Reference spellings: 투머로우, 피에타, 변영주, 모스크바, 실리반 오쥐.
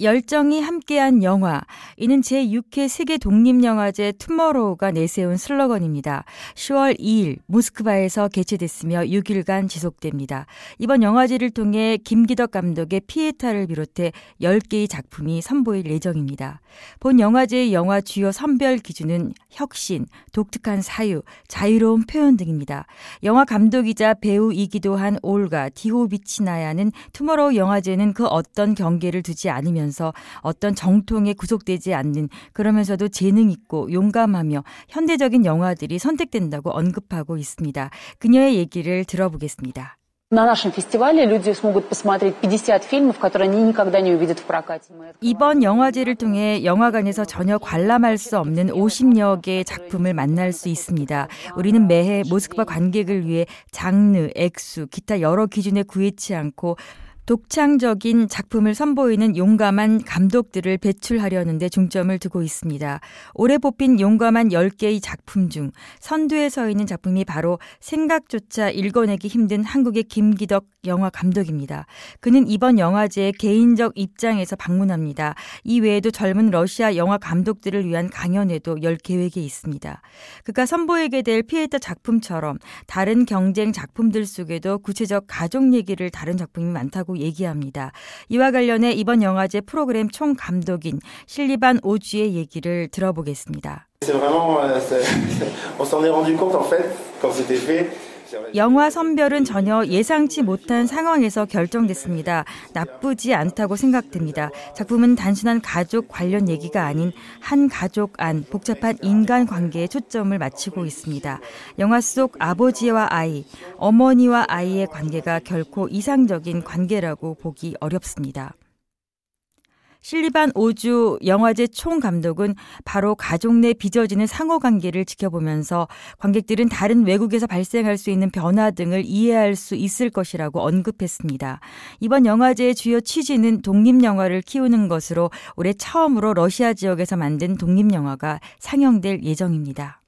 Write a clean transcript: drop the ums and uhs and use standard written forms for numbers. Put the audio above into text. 열정이 함께한 영화, 이는 제6회 세계독립영화제 투머로우가 내세운 슬로건입니다. 10월 2일 모스크바에서 개최됐으며 6일간 지속됩니다. 이번 영화제를 통해 김기덕 감독의 피에타를 비롯해 10개의 작품이 선보일 예정입니다. 본 영화제의 영화 주요 선별 기준은 혁신, 독특한 사유, 자유로운 표현 등입니다. 영화 감독이자 배우이기도 한 올가 디호비치나야는 투머로우 영화제는 그 어떤 경계를 두지 않으면 어떤 정통에 구속되지 않는, 그러면서도 재능 있고 용감하며 현대적인 영화들이 선택된다고 언급하고 있습니다. 그녀의 얘기를 들어보겠습니다. 이번 영화제를 통해 영화관에서 전혀 관람할 수 없는 50여 개의 작품을 만날 수 있습니다. 우리는 매해 모스크바 관객을 위해 장르, 액수, 기타 여러 기준에 구애치 않고 독창적인 작품을 선보이는 용감한 감독들을 배출하려는 데 중점을 두고 있습니다. 올해 뽑힌 용감한 10개의 작품 중 선두에 서 있는 작품이 바로 생각조차 읽어내기 힘든 한국의 김기덕 영화 감독입니다. 그는 이번 영화제에 개인적 입장에서 방문합니다. 이 외에도 젊은 러시아 영화 감독들을 위한 강연회도 열 계획이 있습니다. 그가 선보이게 될 피에타 작품처럼 다른 경쟁 작품들 속에도 구체적 가족 얘기를 다룬 작품이 많다고 얘기합니다. 이와 관련해 이번 영화제 프로그램 총감독인 실리반 오쥐의 얘기를 들어보겠습니다. 영화 선별은 전혀 예상치 못한 상황에서 결정됐습니다. 나쁘지 않다고 생각됩니다. 작품은 단순한 가족 관련 얘기가 아닌 한 가족 안 복잡한 인간관계에 초점을 맞추고 있습니다. 영화 속 아버지와 아이, 어머니와 아이의 관계가 결코 이상적인 관계라고 보기 어렵습니다. 실리반 오주 영화제 총감독은 바로 가족 내 빚어지는 상호관계를 지켜보면서 관객들은 다른 외국에서 발생할 수 있는 변화 등을 이해할 수 있을 것이라고 언급했습니다. 이번 영화제의 주요 취지는 독립영화를 키우는 것으로 올해 처음으로 러시아 지역에서 만든 독립영화가 상영될 예정입니다.